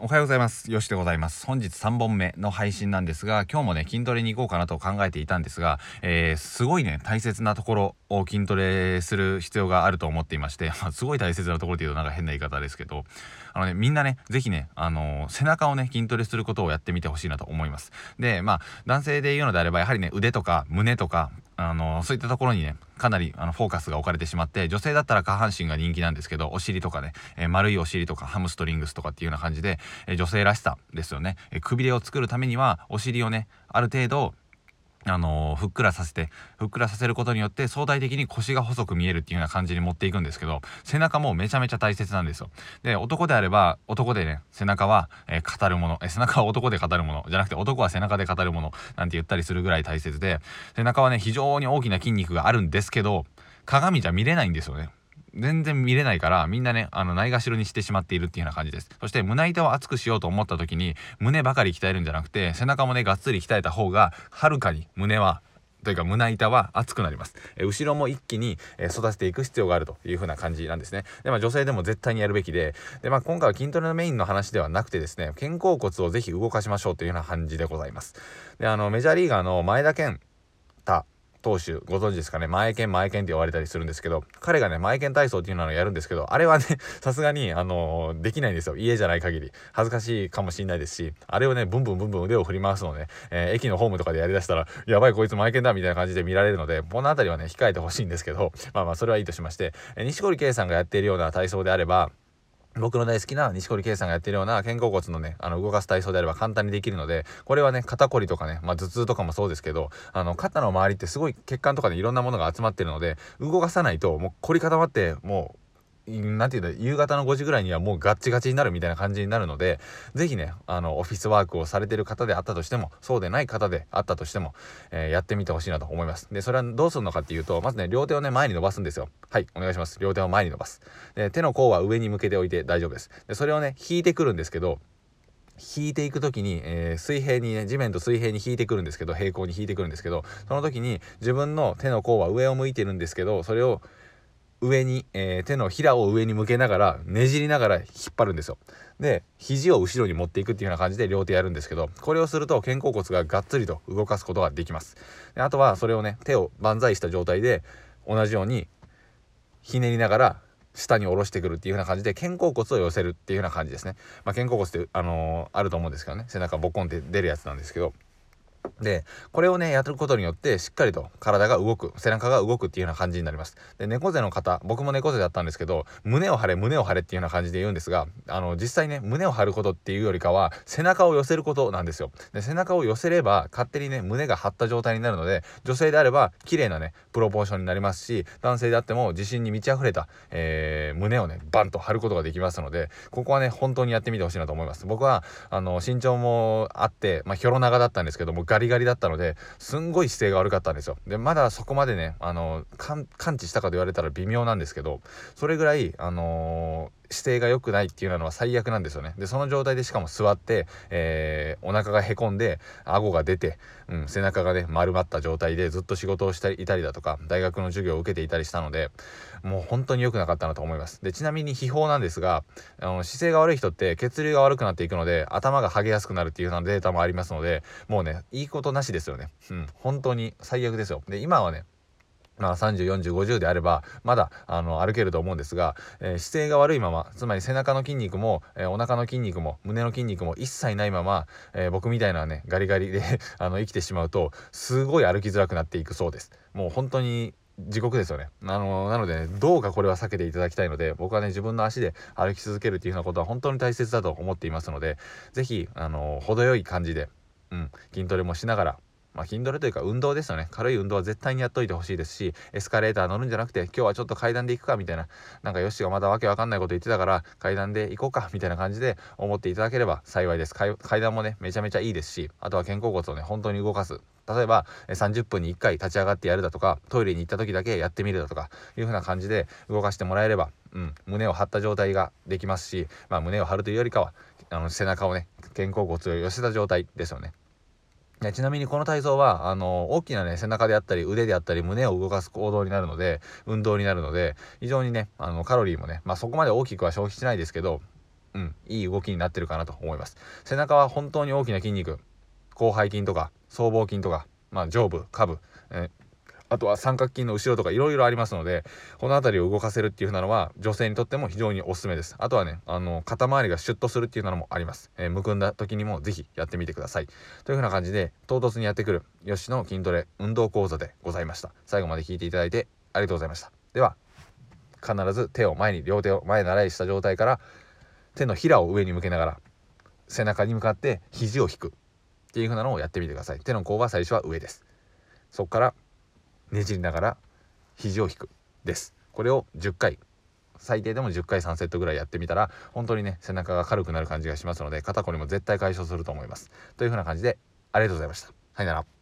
おはようございます。よしでございます。本日3本目の配信なんですが、今日もね筋トレに行こうかなと考えていたんですが、すごいね大切なところを筋トレする必要があると思っていまして、すごい大切なところっていうとなんか変な言い方ですけど、みんなねぜひね背中をね筋トレすることをやってみてほしいなと思います。で男性で言うのであればやはりね腕とか胸とかそういったところにねかなりフォーカスが置かれてしまって、女性だったら下半身が人気なんですけど、お尻とかね、丸いお尻とかハムストリングスとかっていうような感じで、女性らしさですよね。くびれを作るためにはお尻をねある程度ふっくらさせることによって相対的に腰が細く見えるっていうような感じに持っていくんですけど、背中もめちゃめちゃ大切なんですよ。で男であれば男でね背中は、語るもの、背中は男で語るものじゃなくて男は背中で語るものなんて言ったりするぐらい大切で、背中はね非常に大きな筋肉があるんですけど鏡じゃ見れないんですよね。全然見れないからみんなねないがしろにしてしまっているっていうような感じです。そして胸板を厚くしようと思った時に胸ばかり鍛えるんじゃなくて背中もねがっつり鍛えた方がはるかに胸板は厚くなります。後ろも一気に育てていく必要があるという風な感じなんですね。で女性でも絶対にやるべきで、今回は筋トレのメインの話ではなくてですね、肩甲骨をぜひ動かしましょうというような感じでございます。でメジャーリーガーの前田健太投手ご存知ですかね。前剣って言われたりするんですけど、彼がね前剣体操っていうのをやるんですけど、あれはねさすがにできないんですよ。家じゃない限り恥ずかしいかもしれないですし、あれをねブンブン腕を振り回すのね、駅のホームとかでやりだしたらやばいこいつ前剣だみたいな感じで見られるので、このあたりはね控えてほしいんですけど、それはいいとしまして、錦織圭さんがやっているような体操であれば、僕の大好きな錦織圭さんがやってるような肩甲骨のね動かす体操であれば簡単にできるので、これはね肩こりとかね、頭痛とかもそうですけど、肩の周りってすごい血管とかでいろんなものが集まってるので、動かさないともう凝り固まって、もう夕方の5時ぐらいにはもうガッチガチになるみたいな感じになるので、ぜひねオフィスワークをされてる方であったとしてもそうでない方であったとしても、やってみてほしいなと思います。でそれはどうするのかっていうと、まずね両手をね前に伸ばすんですよ。はい、お願いします。両手を前に伸ばす。で手の甲は上に向けておいて大丈夫です。でそれをね引いてくるんですけど、引いていくときに、水平にね地面と水平に引いてくるんですけど、平行に引いてくるんですけど、その時に自分の手の甲は上を向いてるんですけど、それを上に、手のひらを上に向けながらねじりながら引っ張るんですよ。で肘を後ろに持っていくっていうような感じで両手やるんですけど、これをすると肩甲骨ががっつりと動かすことができます。であとはそれをね手を万歳した状態で同じようにひねりながら下に下ろしてくるっていう風な感じで肩甲骨を寄せるっていう風な感じですね。肩甲骨ってあると思うんですけどね、背中ボコンって出るやつなんですけど、でこれをねやることによってしっかりと体が動く、背中が動くっていうような感じになります。で猫背の方、僕も猫背だったんですけど、胸を張れっていうような感じで言うんですが、実際ね胸を張ることっていうよりかは背中を寄せることなんですよ。で背中を寄せれば勝手にね胸が張った状態になるので、女性であれば綺麗なねプロポーションになりますし、男性であっても自信に満ち溢れた、胸をねバンと張ることができますので、ここはね本当にやってみてほしいなと思います。僕は身長もあってひょろ長だったんですけども、ガリガリだったのですんごい姿勢が悪かったんですよ。でまだそこまでね完治したかと言われたら微妙なんですけど、それぐらい姿勢が良くないっていうのは最悪なんですよね。でその状態でしかも座って、お腹がへこんで顎が出て、背中がね丸まった状態でずっと仕事をしていたりだとか、大学の授業を受けていたりしたので、もう本当に良くなかったなと思います。でちなみに秘宝なんですが、姿勢が悪い人って血流が悪くなっていくので頭が剥げやすくなるっていうようなデータもありますので、もうねいいことなしですよね。本当に最悪ですよ。で今はね30、40、50であればまだ歩けると思うんですが、姿勢が悪いまま、つまり背中の筋肉も、お腹の筋肉も胸の筋肉も一切ないまま、僕みたいなねガリガリで生きてしまうとすごい歩きづらくなっていくそうです。もう本当に地獄ですよね。なので、どうかこれは避けていただきたいので、僕はね自分の足で歩き続けるっていうようなことは本当に大切だと思っていますので、ぜひ程よい感じで、筋トレもしながら、筋トレというか運動ですよね。軽い運動は絶対にやっといてほしいですし、エスカレーター乗るんじゃなくて、今日はちょっと階段で行くかみたいな、なんかよしがまだわけわかんないこと言ってたから階段で行こうかみたいな感じで思っていただければ幸いです。階段もねめちゃめちゃいいですし、あとは肩甲骨をね本当に動かす、例えば30分に1回立ち上がってやるだとか、トイレに行った時だけやってみるだとかいう風な感じで動かしてもらえれば、胸を張った状態ができますし、胸を張るというよりかは背中をね肩甲骨を寄せた状態ですよね。ちなみにこの体操は大きなね背中であったり腕であったり胸を動かす運動になるので、非常にねカロリーもねそこまで大きくは消費しないですけど、いい動きになってるかなと思います。背中は本当に大きな筋肉、広背筋とか僧帽筋とか、上部、下部、あとは三角筋の後ろとかいろいろありますので、この辺りを動かせるっていうふうなのは女性にとっても非常におすすめです。あとはね、肩周りがシュッとするっていうのもあります。むくんだ時にもぜひやってみてください。というふうな感じで唐突にやってくるヨシの筋トレ運動講座でございました。最後まで聞いていただいてありがとうございました。では、必ず手を前に、両手を前習いした状態から手のひらを上に向けながら背中に向かって肘を引くっていうふうなのをやってみてください。手の甲は最初は上です。そこからねじりながら肘を引くです。これを10回最低でも10回3セットぐらいやってみたら本当にね背中が軽くなる感じがしますので、肩こりも絶対解消すると思います。というふうな感じでありがとうございました。さよなら。